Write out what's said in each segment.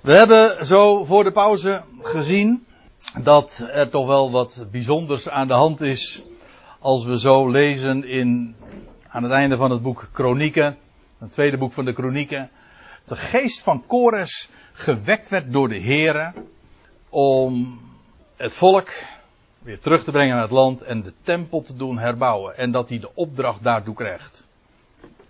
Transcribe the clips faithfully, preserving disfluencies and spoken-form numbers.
We hebben zo voor de pauze gezien dat er toch wel wat bijzonders aan de hand is als we zo lezen in, aan het einde van het boek Kronieken, het tweede boek van de Kronieken. De geest van Kores gewekt werd door de HEERE om het volk weer terug te brengen naar het land en de tempel te doen herbouwen. En dat hij de opdracht daartoe krijgt.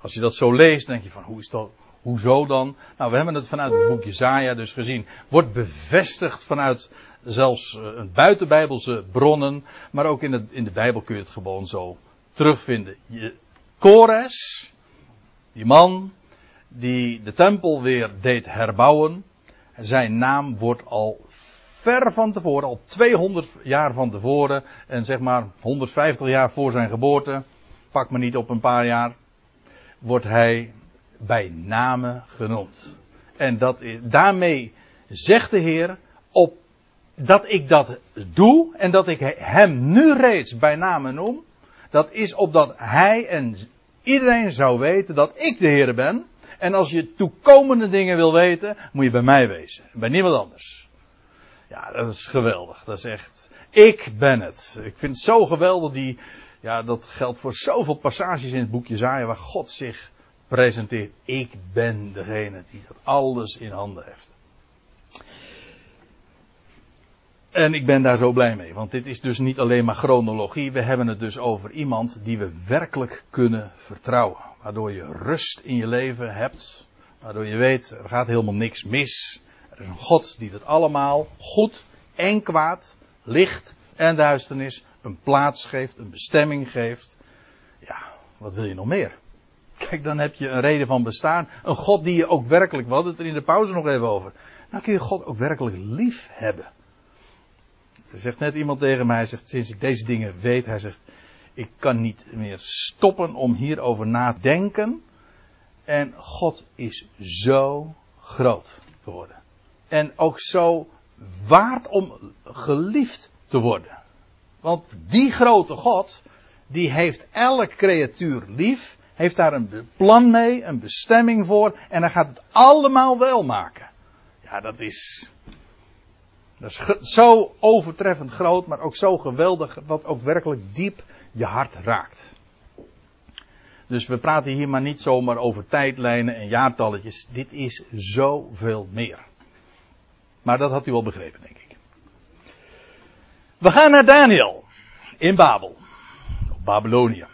Als je dat zo leest, denk je van, hoe is dat, hoezo dan? Nou, we hebben het vanuit het boek Jesaja dus gezien. Wordt bevestigd vanuit zelfs een buitenbijbelse bronnen. Maar ook in, het, in de Bijbel kun je het gewoon zo terugvinden. Je, Kores, die man die de tempel weer deed herbouwen. Zijn naam wordt al ver van tevoren, al tweehonderd jaar van tevoren. En zeg maar honderdvijftig jaar voor zijn geboorte. Pak me niet op een paar jaar. Wordt hij bij name genoemd. En dat is, daarmee zegt de Heer op dat ik dat doe en dat ik hem nu reeds bij name noem. Dat is opdat hij en iedereen zou weten dat ik de Heer ben. En als je toekomende dingen wil weten, moet je bij mij wezen. Bij niemand anders. Ja, dat is geweldig. Dat is echt, ik ben het. Ik vind het zo geweldig die... Ja, dat geldt voor zoveel passages in het boek Jesaja waar God zich presenteert. Ik ben degene die dat alles in handen heeft. En ik ben daar zo blij mee. Want dit is dus niet alleen maar chronologie. We hebben het dus over iemand die we werkelijk kunnen vertrouwen. Waardoor je rust in je leven hebt. Waardoor je weet, er gaat helemaal niks mis. Er is een God die dat allemaal goed en kwaad, licht en duisternis... een plaats geeft, een bestemming geeft. Ja, wat wil je nog meer? Kijk, dan heb je een reden van bestaan. Een God die je ook werkelijk... We hadden het er in de pauze nog even over. Dan kun je God ook werkelijk lief hebben. Er zegt net iemand tegen mij, hij zegt, sinds ik deze dingen weet... Hij zegt, ik kan niet meer stoppen om hierover na te denken. En God is zo groot geworden. En ook zo waard om geliefd te worden. Want die grote God, die heeft elk creatuur lief, heeft daar een plan mee, een bestemming voor, en hij gaat het allemaal wel maken. Ja, dat is, dat is zo overtreffend groot, maar ook zo geweldig, wat ook werkelijk diep je hart raakt. Dus we praten hier maar niet zomaar over tijdlijnen en jaartalletjes. Dit is zoveel meer. Maar dat had u wel begrepen, denk ik. We gaan naar Daniel in Babel, of Babylonië.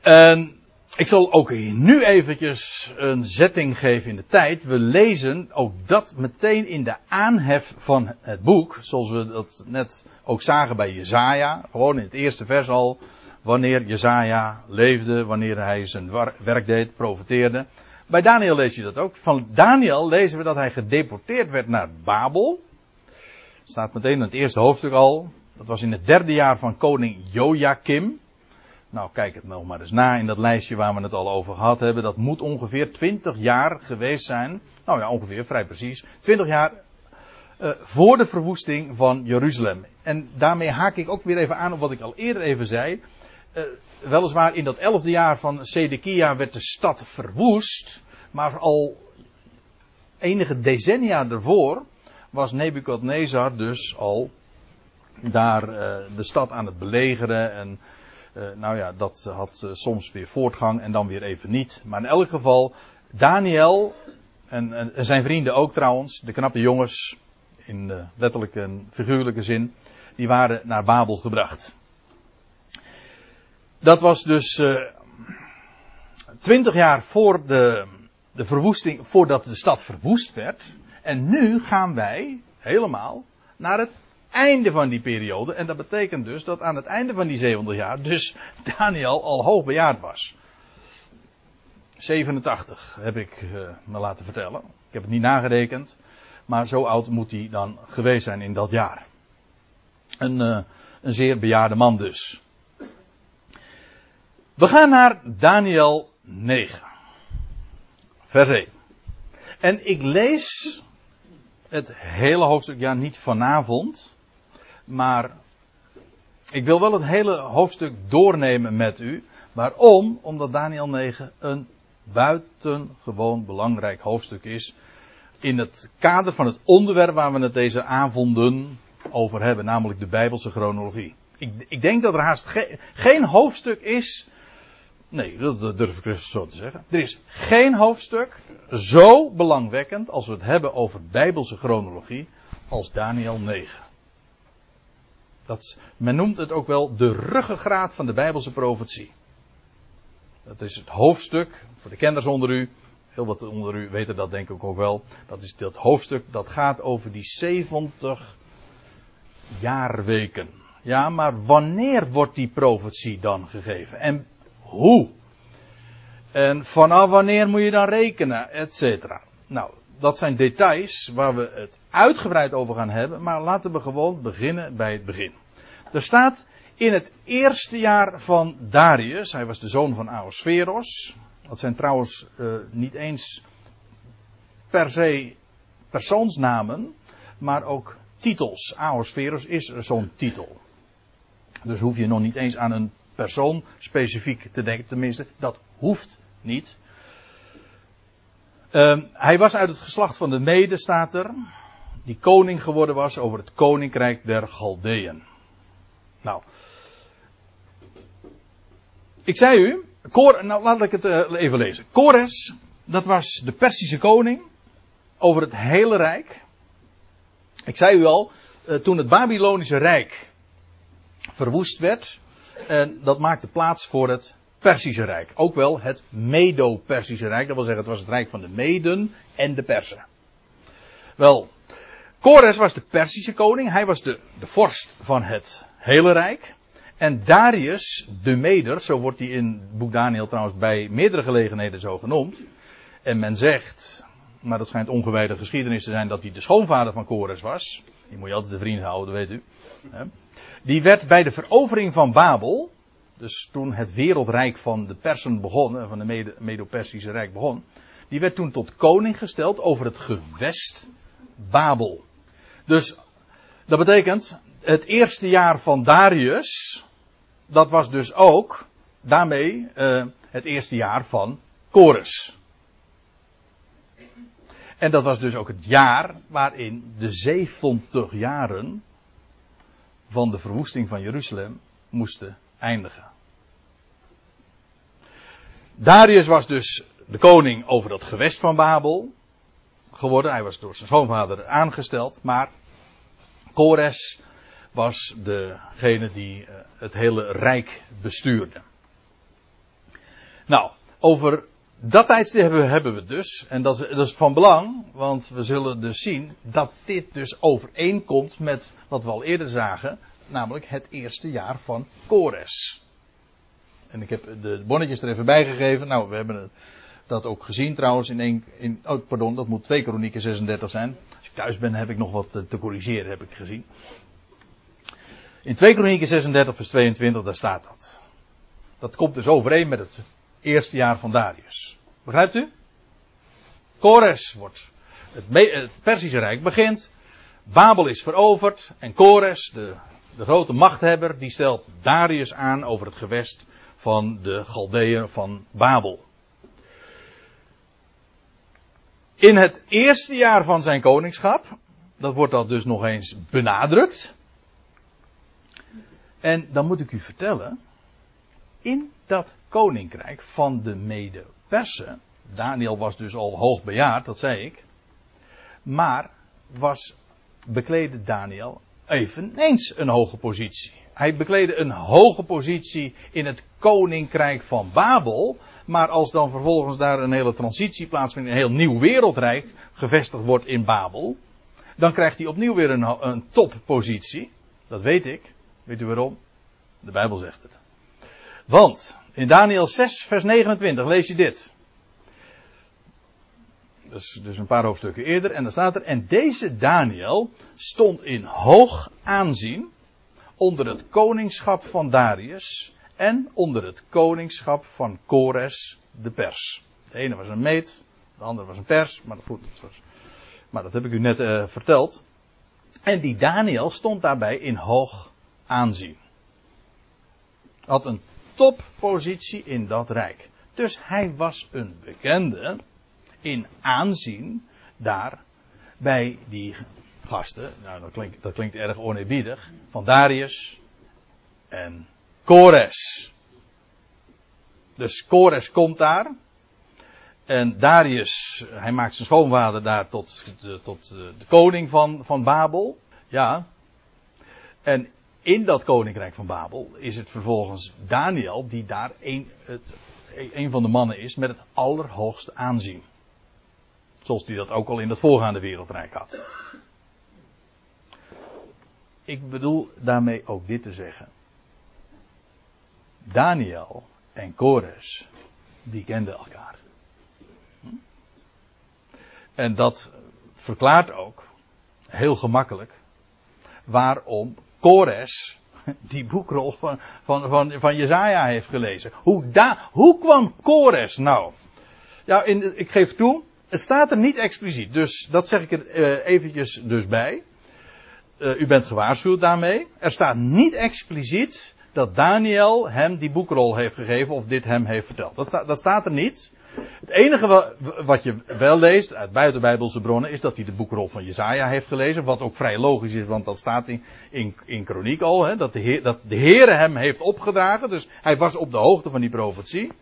En ik zal ook nu eventjes een zetting geven in de tijd. We lezen ook dat meteen in de aanhef van het boek, zoals we dat net ook zagen bij Jesaja, gewoon in het eerste vers al, wanneer Jesaja leefde, wanneer hij zijn werk deed, profeteerde. Bij Daniel lees je dat ook. Van Daniel lezen we dat hij gedeporteerd werd naar Babel. Staat meteen in het eerste hoofdstuk al. Dat was in het derde jaar van koning Jojakim. Nou, kijk het nog maar eens na in dat lijstje waar we het al over gehad hebben. Dat moet ongeveer twintig jaar geweest zijn. Nou ja, ongeveer, vrij precies. twintig jaar uh, voor de verwoesting van Jeruzalem. En daarmee haak ik ook weer even aan op wat ik al eerder even zei. Uh, weliswaar in dat elfde jaar van Sedeqia werd de stad verwoest. Maar al enige decennia daarvoor... was Nebuchadnezzar dus al daar uh, de stad aan het belegeren. En uh, nou ja, dat had uh, soms weer voortgang en dan weer even niet. Maar in elk geval, Daniel en, en, en zijn vrienden ook trouwens, de knappe jongens, in uh, letterlijke en figuurlijke zin, die waren naar Babel gebracht. Dat was dus twintig uh, jaar voor de, de verwoesting, voordat de stad verwoest werd... En nu gaan wij helemaal naar het einde van die periode. En dat betekent dus dat aan het einde van die zeventig jaar... dus Daniel al hoog bejaard was. zevenentachtig heb ik uh, me laten vertellen. Ik heb het niet nagerekend. Maar zo oud moet hij dan geweest zijn in dat jaar. Een, uh, een zeer bejaarde man dus. We gaan naar Daniel negen. Vers één. En ik lees... het hele hoofdstuk, ja niet vanavond, maar ik wil wel het hele hoofdstuk doornemen met u. Waarom? Omdat Daniel negen een buitengewoon belangrijk hoofdstuk is. in het kader van het onderwerp waar we het deze avonden over hebben, namelijk de Bijbelse chronologie. Ik, ik denk dat er haast ge, geen hoofdstuk is... Nee, dat durf ik dus zo te zeggen. Er is geen hoofdstuk zo belangwekkend als we het hebben over Bijbelse chronologie als Daniël negen. Dat, men noemt het ook wel de ruggengraat van de Bijbelse profetie. Dat is het hoofdstuk, voor de kenners onder u, heel wat onder u weten dat denk ik ook wel. Dat is dat hoofdstuk dat gaat over die zeventig jaarweken. Ja, maar wanneer wordt die profetie dan gegeven? En hoe? En vanaf wanneer moet je dan rekenen, et cetera. Nou, dat zijn details waar we het uitgebreid over gaan hebben, maar laten we gewoon beginnen bij het begin. Er staat in het eerste jaar van Darius, hij was de zoon van Ahasveros. Dat zijn trouwens uh, niet eens per se persoonsnamen, maar ook titels. Ahasveros is zo'n titel. Dus hoef je nog niet eens aan een persoon specifiek te denken, tenminste, dat hoeft niet. Uh, hij was uit het geslacht van de Meden, staat er, die koning geworden was over het koninkrijk der Chaldeeën. Nou, ik zei u, Kor, nou laat ik het uh, even lezen. Kores, dat was de Perzische koning over het hele rijk. Ik zei u al, uh, toen het Babylonische Rijk verwoest werd, en dat maakte plaats voor het Perzische Rijk. Ook wel het Medo-Persische Rijk. Dat wil zeggen, het was het Rijk van de Meden en de Persen. Wel, Kores was de Perzische koning. Hij was de, de vorst van het hele Rijk. En Darius, de Meder, zo wordt hij in het boek Daniel trouwens bij meerdere gelegenheden zo genoemd. En men zegt, maar dat schijnt ongewijde geschiedenis te zijn, dat hij de schoonvader van Kores was. Die moet je altijd de vriend houden, weet u. Ja. Die werd bij de verovering van Babel, dus toen het wereldrijk van de Persen begon, van de Medo-Persische Rijk begon, die werd toen tot koning gesteld over het gewest Babel. Dus dat betekent, het eerste jaar van Darius, dat was dus ook daarmee uh, het eerste jaar van Kores. En dat was dus ook het jaar waarin de zeventig jaren van de verwoesting van Jeruzalem moesten eindigen. Darius was dus de koning over dat gewest van Babel geworden. Hij was door zijn schoonvader aangesteld, maar Kores was degene die het hele rijk bestuurde. Nou, over dat tijdstip hebben we dus, en dat is, dat is van belang, want we zullen dus zien dat dit dus overeenkomt met wat we al eerder zagen, namelijk het eerste jaar van Kores. En ik heb de bonnetjes er even bij gegeven. Nou, we hebben dat ook gezien trouwens in één, in, oh pardon, dat moet twee Kronieken zesendertig zijn. Als ik thuis ben heb ik nog wat te corrigeren, heb ik gezien. In twee Kronieken zesendertig vers tweeëntwintig, daar staat dat. Dat komt dus overeen met het eerste jaar van Darius. Begrijpt u? Kores wordt... Het, Me- het Perzische Rijk begint. Babel is veroverd. En Kores, de, de grote machthebber, die stelt Darius aan over het gewest van de Chaldeeën van Babel. In het eerste jaar van zijn koningschap, dat wordt dat dus nog eens benadrukt. En dan moet ik u vertellen, in dat koninkrijk van de Mede-Persen, Daniel was dus al hoog bejaard, dat zei ik, maar was, bekleedde Daniel eveneens een hoge positie. Hij bekleedde een hoge positie in het koninkrijk van Babel, maar als dan vervolgens daar een hele transitie plaatsvindt, een heel nieuw wereldrijk gevestigd wordt in Babel, dan krijgt hij opnieuw weer een, een toppositie. Dat weet ik. Weet u waarom? De Bijbel zegt het. Want in Daniel zes vers negenentwintig lees je dit. Dus, dus een paar hoofdstukken eerder. En dan staat er: en deze Daniel stond in hoog aanzien onder het koningschap van Darius en onder het koningschap van Kores de Pers. De ene was een meet, de andere was een pers. Maar goed, dat, was, maar dat heb ik u net uh, verteld. En die Daniel stond daarbij in hoog aanzien. Had een toppositie in dat rijk. Dus hij was een bekende in aanzien daar bij die gasten. Nou, dat klinkt, dat klinkt erg oneerbiedig. Van Darius en Kores. Dus Kores komt daar. En Darius, hij maakt zijn schoonvader daar tot, tot de koning van, van Babel. Ja. En in dat koninkrijk van Babel is het vervolgens Daniel die daar een, het, een van de mannen is met het allerhoogste aanzien. Zoals die dat ook al in dat voorgaande wereldrijk had. Ik bedoel daarmee ook dit te zeggen. Daniel en Kores, die kenden elkaar. En dat verklaart ook, heel gemakkelijk, waarom Kores die boekrol van, van, van, van Jesaja heeft gelezen. Hoe, da, hoe kwam Kores nou? Ja, in de, ik geef toe, het staat er niet expliciet. Dus dat zeg ik er uh, eventjes dus bij. Uh, u bent gewaarschuwd daarmee. Er staat niet expliciet dat Daniel hem die boekrol heeft gegeven of dit hem heeft verteld. Dat, sta, dat staat er niet. Het enige wat, wat je wel leest uit buitenbijbelse bronnen is dat hij de boekrol van Jesaja heeft gelezen. Wat ook vrij logisch is, want dat staat in, in, in Kroniek al. Hè, dat de Heer, dat de Heere hem heeft opgedragen. Dus hij was op de hoogte van die profetie.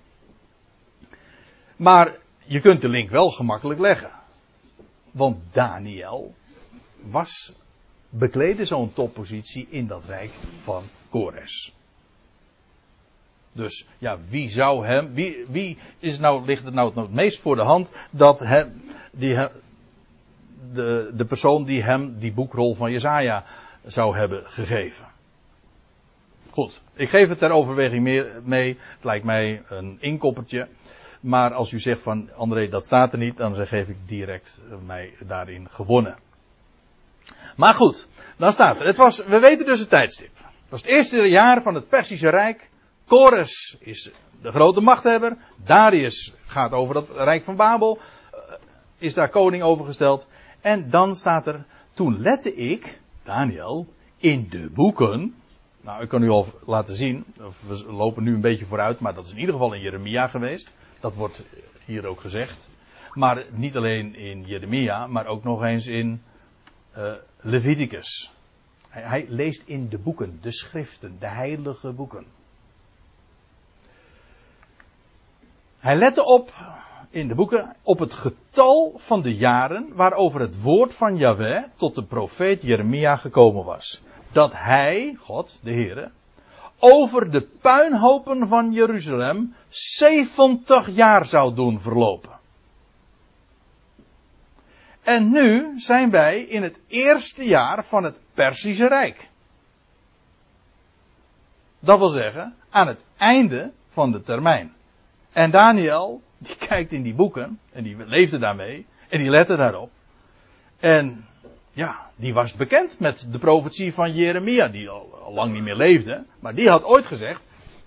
Maar je kunt de link wel gemakkelijk leggen. Want Daniel was bekleedde zo'n toppositie in dat rijk van Kores. Dus ja, wie zou hem, wie, wie is nou, ligt het nou het meest voor de hand dat hem, die, de, de persoon die hem die boekrol van Jesaja zou hebben gegeven? Goed, ik geef het ter overweging meer mee. Het lijkt mij een inkoppertje. Maar als u zegt van André, dat staat er niet, dan geef ik direct mij daarin gewonnen. Maar goed, dan staat er. Het was, we weten dus het tijdstip. Het was het eerste jaar van het Perzische Rijk. Kores is de grote machthebber. Darius gaat over dat Rijk van Babel. Is daar koning overgesteld. En dan staat er. Toen lette ik, Daniel, in de boeken. Nou, ik kan u al laten zien. We lopen nu een beetje vooruit. Maar dat is in ieder geval in Jeremia geweest. Dat wordt hier ook gezegd. Maar niet alleen in Jeremia. Maar ook nog eens in uh, Leviticus. Hij, hij leest in de boeken. De schriften. De heilige boeken. Hij lette op, in de boeken, op het getal van de jaren waarover het woord van Jahweh tot de profeet Jeremia gekomen was. Dat hij, God, de Heere, over de puinhopen van Jeruzalem zeventig jaar zou doen verlopen. En nu zijn wij in het eerste jaar van het Perzische Rijk. Dat wil zeggen, aan het einde van de termijn. En Daniel, die kijkt in die boeken, en die leefde daarmee, en die lette daarop. En ja, die was bekend met de profetie van Jeremia, die al, al lang niet meer leefde. Maar die had ooit gezegd,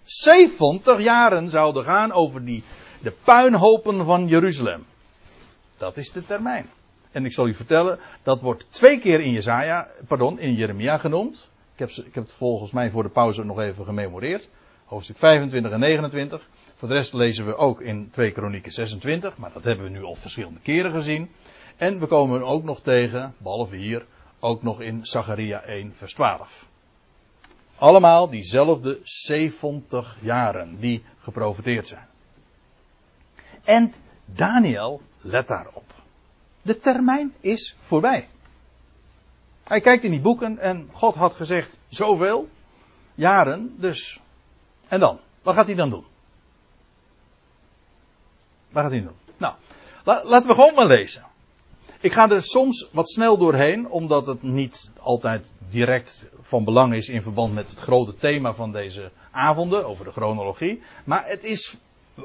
zeventig jaren zouden gaan over die, de puinhopen van Jeruzalem. Dat is de termijn. En ik zal u vertellen, dat wordt twee keer in Jesaja, pardon, in Jeremia genoemd. Ik heb, ik heb het volgens mij voor de pauze nog even gememoreerd. Hoofdstuk vijfentwintig en negenentwintig. Voor de rest lezen we ook in twee Kronieken zesentwintig. Maar dat hebben we nu al verschillende keren gezien. En we komen ook nog tegen, behalve hier, ook nog in Zacharia één vers twaalf. Allemaal diezelfde zeventig jaren die geprofeteerd zijn. En Daniel let daarop. De termijn is voorbij. Hij kijkt in die boeken en God had gezegd zoveel jaren, dus... En dan? Wat gaat hij dan doen? Wat gaat hij doen? Nou, la, laten we gewoon maar lezen. Ik ga er soms wat snel doorheen, omdat het niet altijd direct van belang is in verband met het grote thema van deze avonden, over de chronologie. Maar het is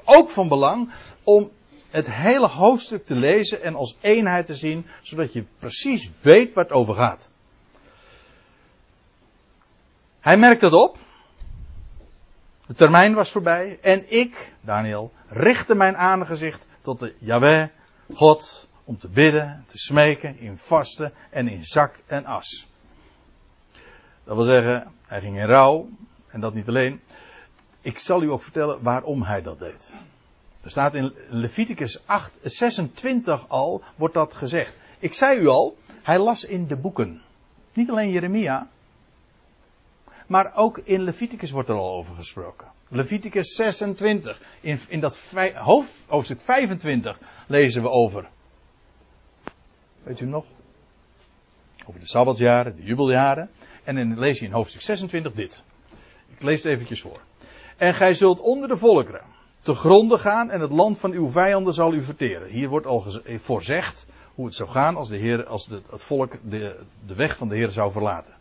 ook van belang om het hele hoofdstuk te lezen en als eenheid te zien, zodat je precies weet waar het over gaat. Hij merkt dat op. De termijn was voorbij en ik, Daniel, richtte mijn aangezicht tot de Jahweh, God, om te bidden, te smeken, in vasten en in zak en as. Dat wil zeggen, hij ging in rouw en dat niet alleen. Ik zal u ook vertellen waarom hij dat deed. Er staat in Leviticus acht, zesentwintig al, wordt dat gezegd. Ik zei u al, hij las in de boeken. Niet alleen Jeremia, maar ook in Leviticus wordt er al over gesproken. Leviticus zesentwintig. In, in dat vij, hoofd, hoofdstuk vijfentwintig lezen we over. Weet u nog? Over de sabbatsjaren, de jubeljaren. En dan lees je in hoofdstuk zesentwintig dit. Ik lees het eventjes voor. En gij zult onder de volkeren te gronde gaan en het land van uw vijanden zal u verteren. Hier wordt al voorzegd hoe het zou gaan als, de Heer, als de, het volk de, de weg van de Heer zou verlaten.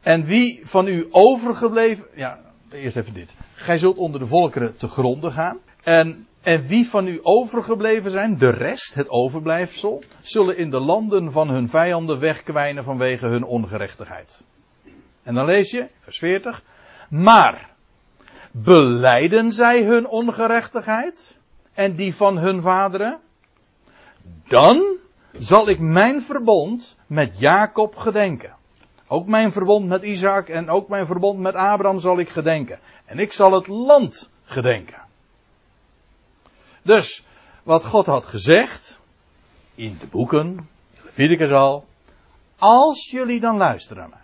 En wie van u overgebleven... Ja, eerst even dit. Gij zult onder de volkeren te gronde gaan. En, en wie van u overgebleven zijn, de rest, het overblijfsel, zullen in de landen van hun vijanden wegkwijnen vanwege hun ongerechtigheid. En dan lees je, vers veertig. Maar belijden zij hun ongerechtigheid en die van hun vaderen? Dan zal ik mijn verbond met Jacob gedenken. Ook mijn verbond met Isaac en ook mijn verbond met Abraham zal ik gedenken. En ik zal het land gedenken. Dus, wat God had gezegd, in de boeken, in Leviticus al, als jullie dan luisteren naar mij.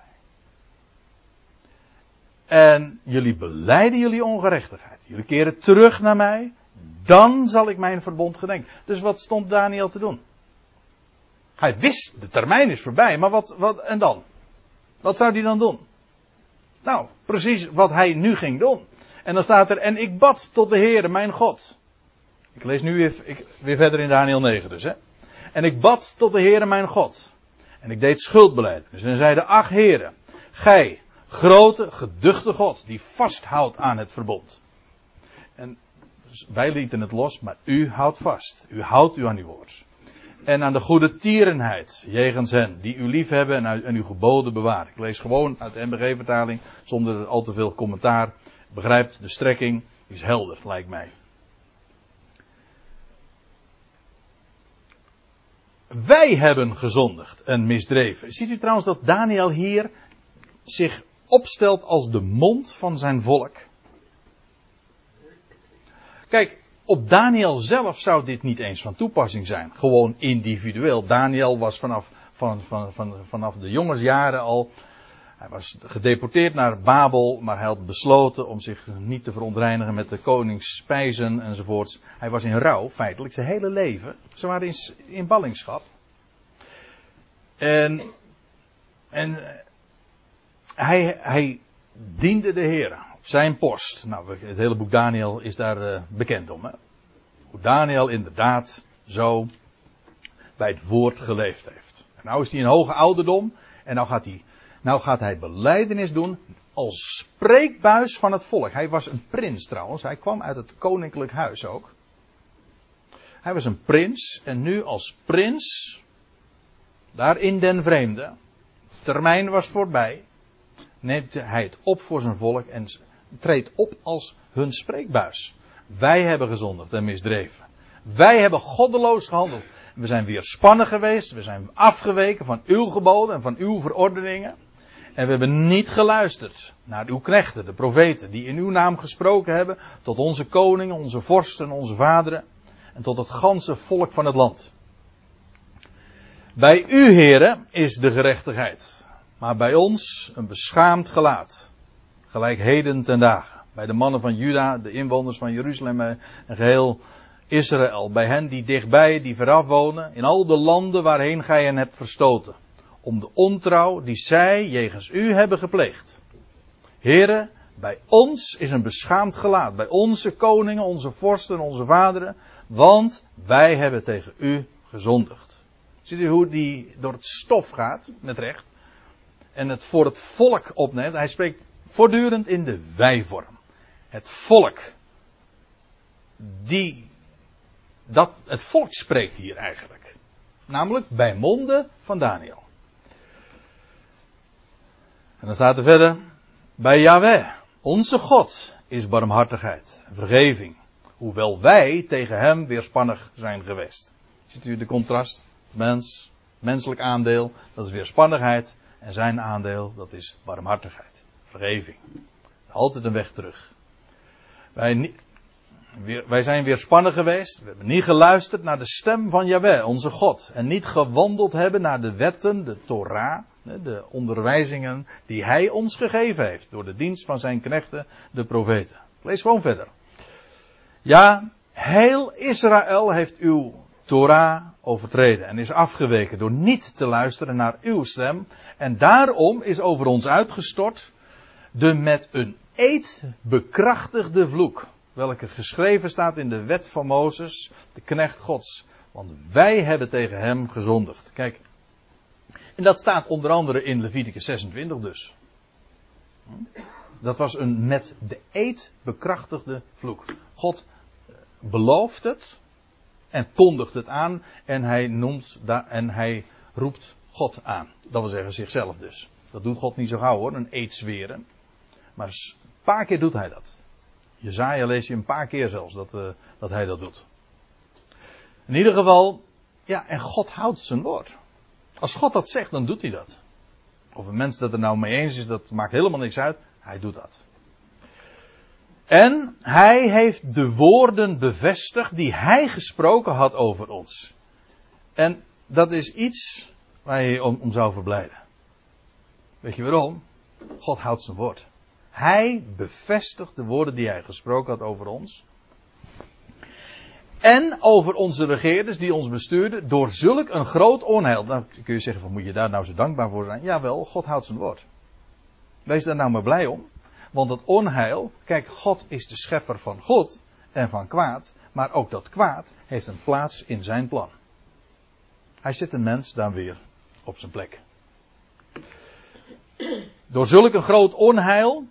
En jullie belijden jullie ongerechtigheid. Jullie keren terug naar mij. Dan zal ik mijn verbond gedenken. Dus wat stond Daniel te doen? Hij wist, de termijn is voorbij, maar wat, wat en dan? Wat zou hij dan doen? Nou, precies wat hij nu ging doen. En dan staat er, en ik bad tot de Heere, mijn God. Ik lees nu weer, ik, weer verder in Daniel negen dus. Hè? En ik bad tot de Heere, mijn God. En ik deed schuldbelijdenis. Dus en zeiden, ach Heere, gij, grote, geduchte God, die vasthoudt aan het verbond. En wij lieten het los, maar u houdt vast. U houdt u aan uw woord. En aan de goede tierenheid jegens hen die u liefhebben en uw geboden bewaren. Ik lees gewoon uit de N B G-vertaling zonder al te veel commentaar. Begrijpt de strekking, is helder, lijkt mij. Wij hebben gezondigd en misdreven. Ziet u trouwens dat Daniel hier zich opstelt als de mond van zijn volk? Kijk. Op Daniel zelf zou dit niet eens van toepassing zijn. Gewoon individueel. Daniel was vanaf, van, van, van, vanaf de jongensjaren al... Hij was gedeporteerd naar Babel... maar hij had besloten om zich niet te verontreinigen met de koningsspijzen enzovoorts. Hij was in rouw, feitelijk, zijn hele leven. Ze waren in, in ballingschap. En, en hij, hij diende de Heer... Zijn post. Nou, het hele boek Daniel is daar uh, bekend om. Hè? Hoe Daniel inderdaad zo bij het woord geleefd heeft. En nou is hij in hoge ouderdom. En nou gaat hij, nou gaat hij belijdenis doen als spreekbuis van het volk. Hij was een prins trouwens. Hij kwam uit het koninklijk huis ook. Hij was een prins. En nu als prins. Daar in den vreemde. Termijn was voorbij. Neemt hij het op voor zijn volk. En treedt op als hun spreekbuis. Wij hebben gezondigd en misdreven. Wij hebben goddeloos gehandeld. We zijn weerspannig geweest. We zijn afgeweken van uw geboden en van uw verordeningen. En we hebben niet geluisterd naar uw knechten, de profeten, die in uw naam gesproken hebben. Tot onze koningen, onze vorsten, onze vaderen. En tot het ganse volk van het land. Bij u, Heere, is de gerechtigheid. Maar bij ons een beschaamd gelaat. Gelijk heden ten dagen. Bij de mannen van Juda, de inwoners van Jeruzalem en geheel Israël. Bij hen die dichtbij, die veraf wonen. In al de landen waarheen gij hen hebt verstoten. Om de ontrouw die zij jegens u hebben gepleegd. Heren, bij ons is een beschaamd gelaat. Bij onze koningen, onze vorsten, onze vaderen. Want wij hebben tegen u gezondigd. Ziet u hoe die door het stof gaat, met recht. En het voor het volk opneemt. Hij spreekt... Voortdurend in de wij-vorm. Het volk. Die, dat, het volk spreekt hier eigenlijk. Namelijk bij monden van Daniel. En dan staat er verder. Bij Yahweh, onze God, is barmhartigheid en vergeving. Hoewel wij tegen hem weerspannig zijn geweest. Ziet u de contrast? Mens, menselijk aandeel, dat is weerspannigheid. En zijn aandeel, dat is barmhartigheid. Vergeving. Altijd een weg terug. Wij, Wij zijn weerspannen geweest. We hebben niet geluisterd naar de stem van Jahweh, onze God. En niet gewandeld hebben naar de wetten, de Torah. De onderwijzingen die hij ons gegeven heeft. Door de dienst van zijn knechten, de profeten. Lees gewoon verder. Ja, heel Israël heeft uw Torah overtreden. En is afgeweken door niet te luisteren naar uw stem. En daarom is over ons uitgestort de met een eed bekrachtigde vloek. Welke geschreven staat in de wet van Mozes, de knecht Gods. Want wij hebben tegen hem gezondigd. Kijk. En dat staat onder andere in Leviticus zesentwintig dus. Dat was een met de eed bekrachtigde vloek. God belooft het en kondigt het aan en hij noemt en hij roept God aan. Dat wil zeggen zichzelf dus. Dat doet God niet zo gauw hoor, een eed zweren. Maar een paar keer doet hij dat. Jesaja lees je een paar keer zelfs dat, uh, dat hij dat doet. In ieder geval, ja, en God houdt zijn woord. Als God dat zegt, dan doet hij dat. Of een mens dat er nou mee eens is, dat maakt helemaal niks uit. Hij doet dat. En hij heeft de woorden bevestigd die hij gesproken had over ons. En dat is iets waar je om, om zou verblijden. Weet je waarom? God houdt zijn woord. Hij bevestigt de woorden die hij gesproken had over ons. En over onze regeerders die ons bestuurden door zulk een groot onheil. Nou kun je zeggen, van, moet je daar nou zo dankbaar voor zijn? Jawel, God houdt zijn woord. Wees daar nou maar blij om. Want dat onheil, kijk, God is de schepper van goed en van kwaad. Maar ook dat kwaad heeft een plaats in zijn plan. Hij zet een mens dan weer op zijn plek. Door zulk een groot onheil.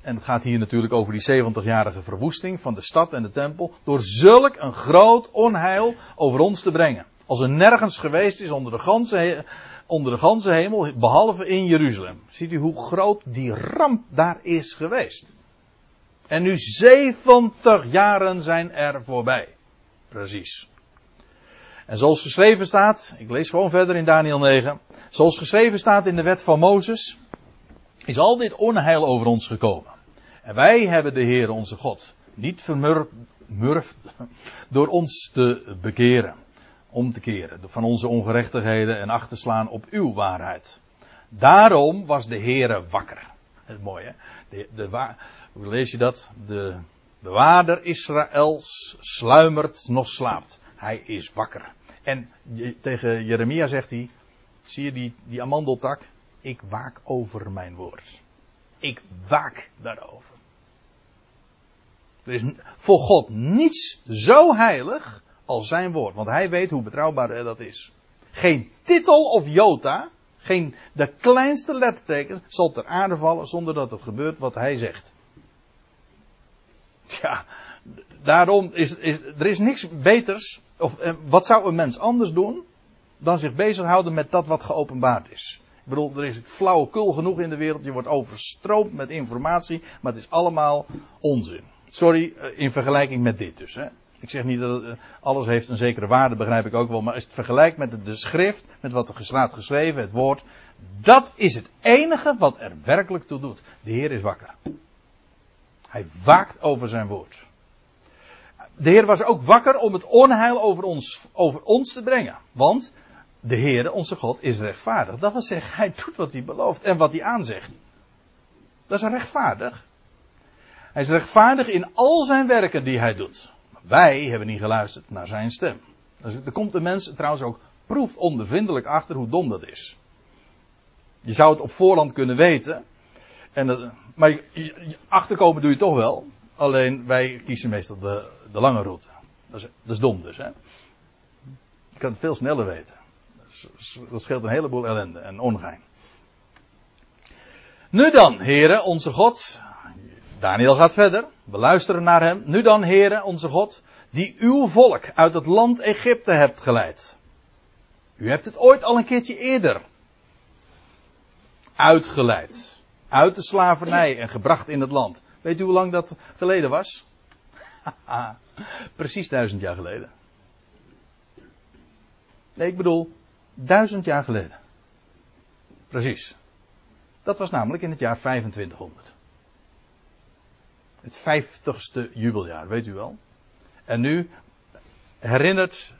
En het gaat hier natuurlijk over die zeventigjarige verwoesting van de stad en de tempel. Door zulk een groot onheil over ons te brengen. Als er nergens geweest is onder de ganse, onder de ganse hemel, behalve in Jeruzalem. Ziet u hoe groot die ramp daar is geweest. En nu zeventig jaren zijn er voorbij. Precies. En zoals geschreven staat, ik lees gewoon verder in Daniel negen. Zoals geschreven staat in de wet van Mozes, is al dit onheil over ons gekomen. En wij hebben de Heere onze God niet vermurfd door ons te bekeren. Om te keren van onze ongerechtigheden en acht te slaan op uw waarheid. Daarom was de Heere wakker. Dat is mooi hè. De, de, hoe lees je dat? De bewaarder Israëls sluimert nog slaapt. Hij is wakker. En tegen Jeremia zegt hij, zie je die, die amandeltak? Ik waak over mijn woord. Ik waak daarover. Er is voor God niets zo heilig als zijn woord. Want hij weet hoe betrouwbaar dat is. Geen titel of jota, geen de kleinste letterteken zal ter aarde vallen zonder dat er gebeurt wat hij zegt. Tja, daarom is, is er is niks beters. Of, eh, wat zou een mens anders doen dan zich bezighouden met dat wat geopenbaard is? Ik bedoel, er is flauwekul genoeg in de wereld. Je wordt overstroomd met informatie. Maar het is allemaal onzin. Sorry, in vergelijking met dit dus. Hè. Ik zeg niet dat het, alles heeft een zekere waarde, begrijp ik ook wel. Maar als je het vergelijkt met de schrift, met wat er staat geschreven, het woord. Dat is het enige wat er werkelijk toe doet. De Heer is wakker. Hij waakt over zijn woord. De Heer was ook wakker om het onheil over ons, over ons te brengen. Want de Heere, onze God, is rechtvaardig. Dat wil zeggen, hij doet wat hij belooft en wat hij aanzegt. Dat is rechtvaardig. Hij is rechtvaardig in al zijn werken die hij doet. Maar wij hebben niet geluisterd naar zijn stem. Dus er komt de mens trouwens ook proefondervindelijk achter hoe dom dat is. Je zou het op voorhand kunnen weten. En dat, maar je, je, achterkomen doe je toch wel. Alleen wij kiezen meestal de, de lange route. Dat is, dat is dom dus. Hè? Je kan het veel sneller weten. Dat scheelt een heleboel ellende en ongein. Nu dan, Heere, onze God. Daniel gaat verder. We luisteren naar hem. Nu dan, Heere, onze God. Die uw volk uit het land Egypte hebt geleid. U hebt het ooit al een keertje eerder uitgeleid. Uit de slavernij en gebracht in het land. Weet u hoe lang dat geleden was? Precies duizend jaar geleden. Nee, ik bedoel... Duizend jaar geleden. Precies. Dat was namelijk in het jaar vijfentwintighonderd. Het vijftigste jubeljaar, weet u wel. En nu herinnert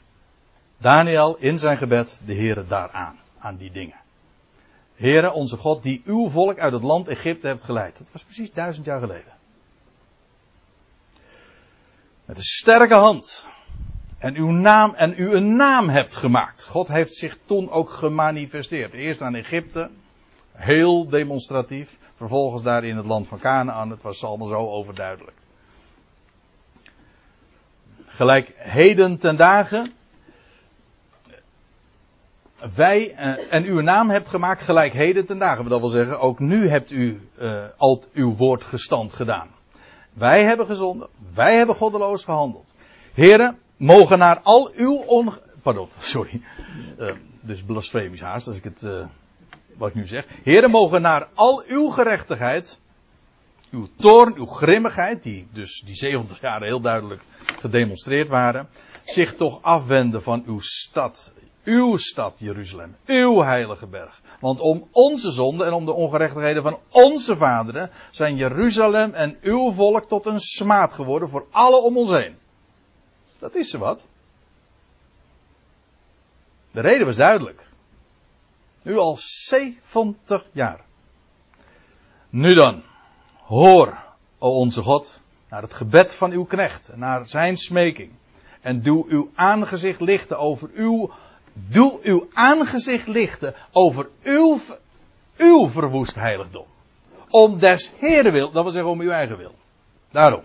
Daniel in zijn gebed de Heere daaraan, aan die dingen. Heere, onze God, die uw volk uit het land Egypte hebt geleid. Dat was precies duizend jaar geleden. Met een sterke hand. En uw naam, en u een naam hebt gemaakt. God heeft zich toen ook gemanifesteerd. Eerst aan Egypte. Heel demonstratief. Vervolgens daar in het land van Canaan. Het was allemaal zo overduidelijk. Gelijk heden ten dagen. Wij, eh, en uw naam hebt gemaakt gelijk heden ten dagen. Dat wil zeggen, ook nu hebt u eh, al uw woord gestand gedaan. Wij hebben gezonden. Wij hebben goddeloos gehandeld. Heren, mogen naar al uw onge... Pardon, sorry. Uh, dus blasfemisch haast als ik het... Uh, wat ik nu zeg. Heren, mogen naar al uw gerechtigheid... uw toorn, uw grimmigheid... die dus die zeventig jaar heel duidelijk gedemonstreerd waren... zich toch afwenden van uw stad... Uw stad Jeruzalem, uw heilige berg. Want om onze zonden en om de ongerechtigheden van onze vaderen... zijn Jeruzalem en uw volk tot een smaad geworden voor alle om ons heen. Dat is ze wat. De reden was duidelijk. Nu al zeventig jaar. Nu dan, hoor, o onze God, naar het gebed van uw knecht... en naar zijn smeking. En doe uw aangezicht lichten over uw... Doe uw aangezicht lichten over uw, uw verwoest heiligdom. Om des Heeren wil, dat wil zeggen om uw eigen wil. Daarom.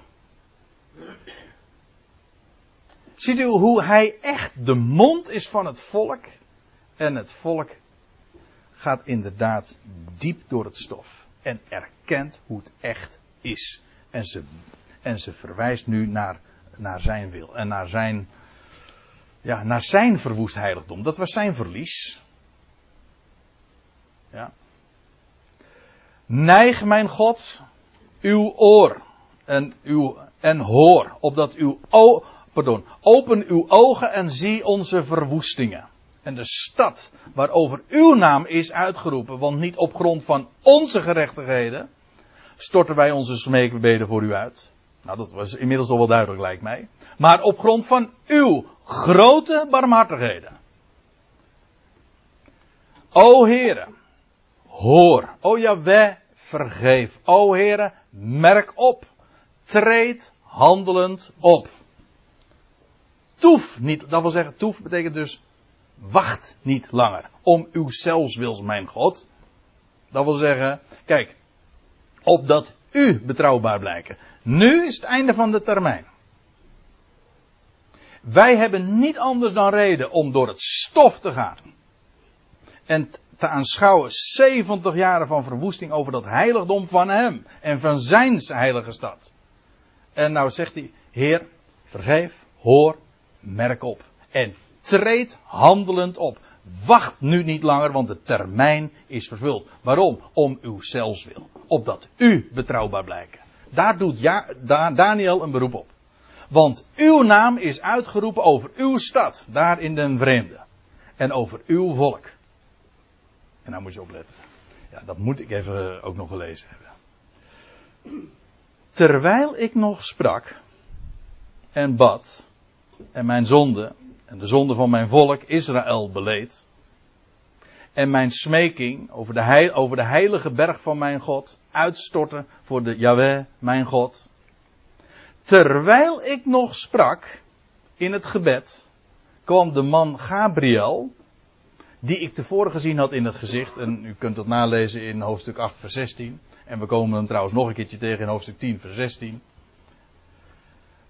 Ziet u hoe hij echt de mond is van het volk. En het volk gaat inderdaad diep door het stof. En erkent hoe het echt is. En ze, en ze verwijst nu naar, naar zijn wil. En naar zijn... Ja, naar zijn verwoest heiligdom. Dat was zijn verlies. Ja. Neig mijn God uw oor en, uw, en hoor. Opdat uw o, pardon, open uw ogen en zie onze verwoestingen. En de stad waarover uw naam is uitgeroepen. Want niet op grond van onze gerechtigheden storten wij onze smeekbeden voor u uit. Nou, dat was inmiddels al wel duidelijk, lijkt mij. Maar op grond van uw grote barmhartigheden. O Heere, hoor. O Jahweh, vergeef. O Heere, merk op. Treed handelend op. Toef niet. Dat wil zeggen, toef betekent dus... wacht niet langer. Om uw zelfswils, mijn God. Dat wil zeggen... Kijk, opdat u betrouwbaar blijken. Nu is het einde van de termijn. Wij hebben niet anders dan reden om door het stof te gaan. En te aanschouwen zeventig jaren van verwoesting over dat heiligdom van hem. En van zijn heilige stad. En nou zegt hij, Heer, vergeef, hoor, merk op. En treed handelend op. Wacht nu niet langer, want de termijn is vervuld. Waarom? Om uw zelfswil. Opdat u betrouwbaar blijken. Daar doet ja, da, Daniel een beroep op. Want uw naam is uitgeroepen over uw stad, daar in den vreemde. En over uw volk. En daar moet je op letten. Ja, dat moet ik even ook nog gelezen hebben. Terwijl ik nog sprak en bad en mijn zonde en de zonde van mijn volk Israël beleed. En mijn smeking over de, heil, over de heilige berg van mijn God uitstortte voor de Jahweh mijn God. Terwijl ik nog sprak in het gebed, kwam de man Gabriel, die ik tevoren gezien had in het gezicht. En u kunt dat nalezen in hoofdstuk acht vers zestien. En we komen hem trouwens nog een keertje tegen in hoofdstuk tien vers zestien.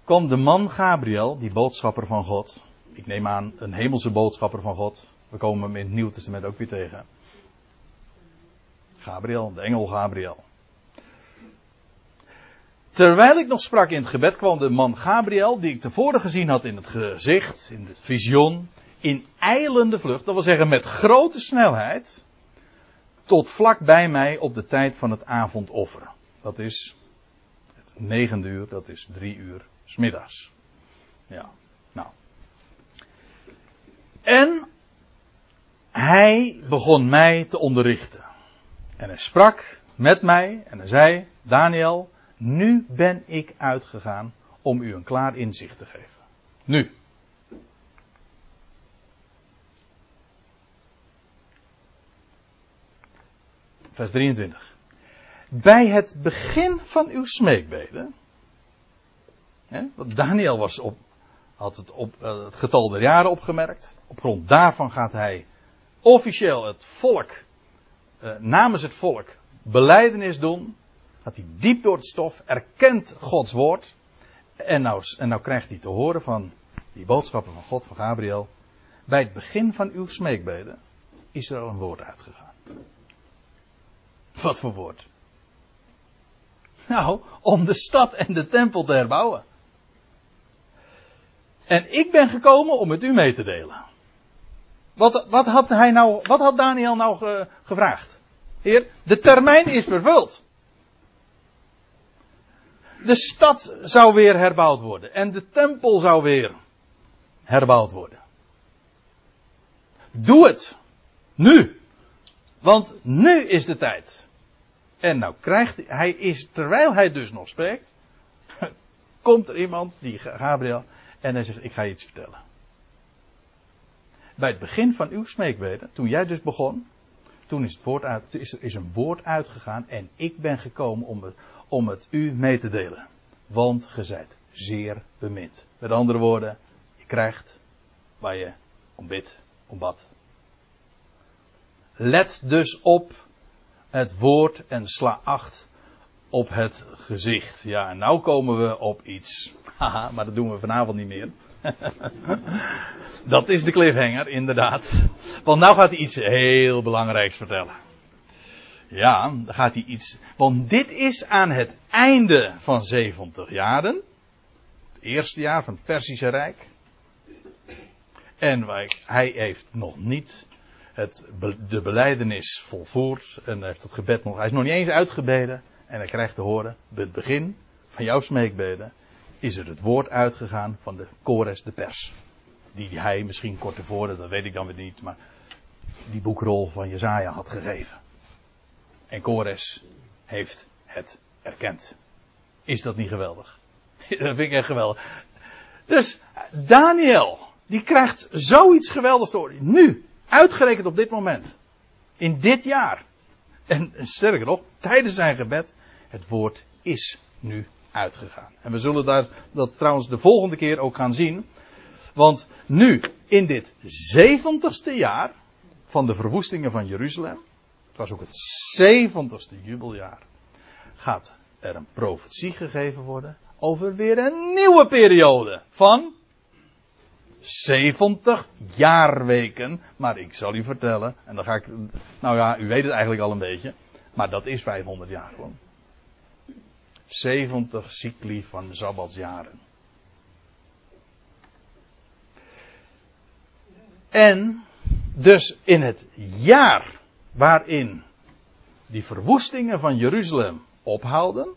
Kwam de man Gabriel, die boodschapper van God. Ik neem aan een hemelse boodschapper van God. We komen hem in het Nieuwe Testament ook weer tegen. Gabriel, de engel Gabriel. Terwijl ik nog sprak in het gebed kwam de man Gabriel, die ik tevoren gezien had in het gezicht, in het visioen, in ijlende vlucht, dat wil zeggen met grote snelheid, tot vlak bij mij op de tijd van het avondoffer. Dat is het negende uur, dat is drie uur 's middags. Ja, nou. En hij begon mij te onderrichten. En hij sprak met mij en hij zei, Daniel... Nu ben ik uitgegaan om u een klaar inzicht te geven. Nu. Vers drieëntwintig. Bij het begin van uw smeekbeden. Hè, want Daniel was op, had het, op, uh, het getal der jaren opgemerkt. Op grond daarvan gaat hij officieel het volk, uh, namens het volk, belijdenis doen. Gaat hij diep door het stof, erkent Gods woord. En nou, en nou krijgt hij te horen van die boodschappen van God, van Gabriel. Bij het begin van uw smeekbeden is er al een woord uitgegaan. Wat voor woord? Nou, om de stad en de tempel te herbouwen. En ik ben gekomen om het u mee te delen. Wat, wat, had, hij nou, wat had Daniel nou ge, gevraagd? Heer, de termijn is vervuld. De stad zou weer herbouwd worden. En de tempel zou weer herbouwd worden. Doe het. Nu. Want nu is de tijd. En nou krijgt hij, hij is, terwijl hij dus nog spreekt, komt er iemand, die Gabriel, en hij zegt, ik ga je iets vertellen. Bij het begin van uw smeekbeden, toen jij dus begon, toen is, het woord uit, is er is een woord uitgegaan en ik ben gekomen om het, om het u mee te delen. Want ge zijt zeer bemind. Met andere woorden, je krijgt waar je om bidt, om bad. Let dus op het woord en sla acht op het gezicht. Ja, en nou komen we op iets. Haha, maar dat doen we vanavond niet meer. Dat is de cliffhanger, inderdaad. Want nou gaat hij iets heel belangrijks vertellen. Ja, dan gaat hij iets... Want dit is aan het einde van zeventig jaren. Het eerste jaar van het Perzische Rijk. En hij heeft nog niet... Het, de belijdenis volvoert en heeft het gebed nog, hij is nog niet eens uitgebeden en hij krijgt te horen, bij het begin van jouw smeekbeden is er het woord uitgegaan van de Kores de Pers, die hij misschien kort tevoren, dat weet ik dan weer niet, maar die boekrol van Jesaja had gegeven. En Kores heeft het erkend. Is dat niet geweldig? Dat vind ik echt geweldig. Dus Daniel, die krijgt zoiets geweldigs te horen, nu. Uitgerekend op dit moment. In dit jaar. En, en sterker nog, tijdens zijn gebed. Het woord is nu uitgegaan. En we zullen daar, dat trouwens de volgende keer ook gaan zien. Want nu, in dit zeventigste jaar. Van de verwoestingen van Jeruzalem. Het was ook het zeventigste jubeljaar. Gaat er een profetie gegeven worden. Over weer een nieuwe periode. Van... zeventig jaarweken, maar ik zal u vertellen, en dan ga ik, nou ja, u weet het eigenlijk al een beetje, maar dat is vijfhonderd jaar gewoon. zeventig cycli van de Sabbatsjaren. En, dus in het jaar waarin die verwoestingen van Jeruzalem ophouden,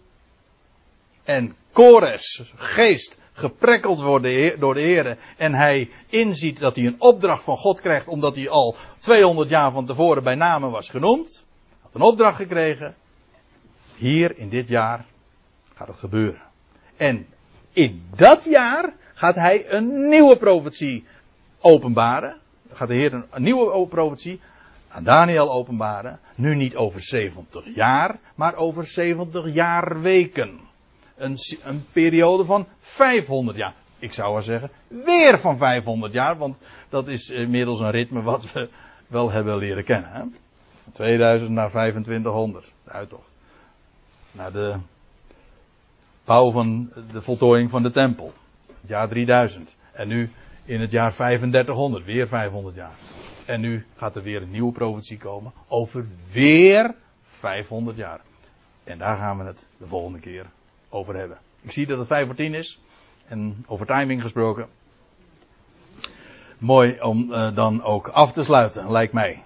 en Kores, geest, geprikkeld wordt door de Heere en hij inziet dat hij een opdracht van God krijgt omdat hij al tweehonderd jaar van tevoren bij name was genoemd. Had een opdracht gekregen. Hier in dit jaar gaat het gebeuren. En in dat jaar gaat hij een nieuwe profetie openbaren. Gaat de Heer een nieuwe profetie aan Daniel openbaren. Nu niet over zeventig jaar, maar over zeventig jaarweken. Een, een periode van vijfhonderd jaar. Ik zou maar zeggen, weer van vijfhonderd jaar. Want dat is inmiddels een ritme wat we wel hebben leren kennen. Hè? tweeduizend naar vijfentwintighonderd. De uittocht. Naar de bouw van de voltooiing van de tempel. Het jaar drieduizend. En nu in het jaar vijfendertighonderd. Weer vijfhonderd jaar. En nu gaat er weer een nieuwe profetie komen. Over weer vijfhonderd jaar. En daar gaan we het de volgende keer over hebben. Ik zie dat het vijf voor tien is. En over timing gesproken. Mooi om uh, dan ook af te sluiten, lijkt mij.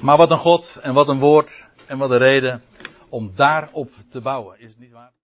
Maar wat een God en wat een woord en wat een reden om daarop te bouwen. Is het niet waar?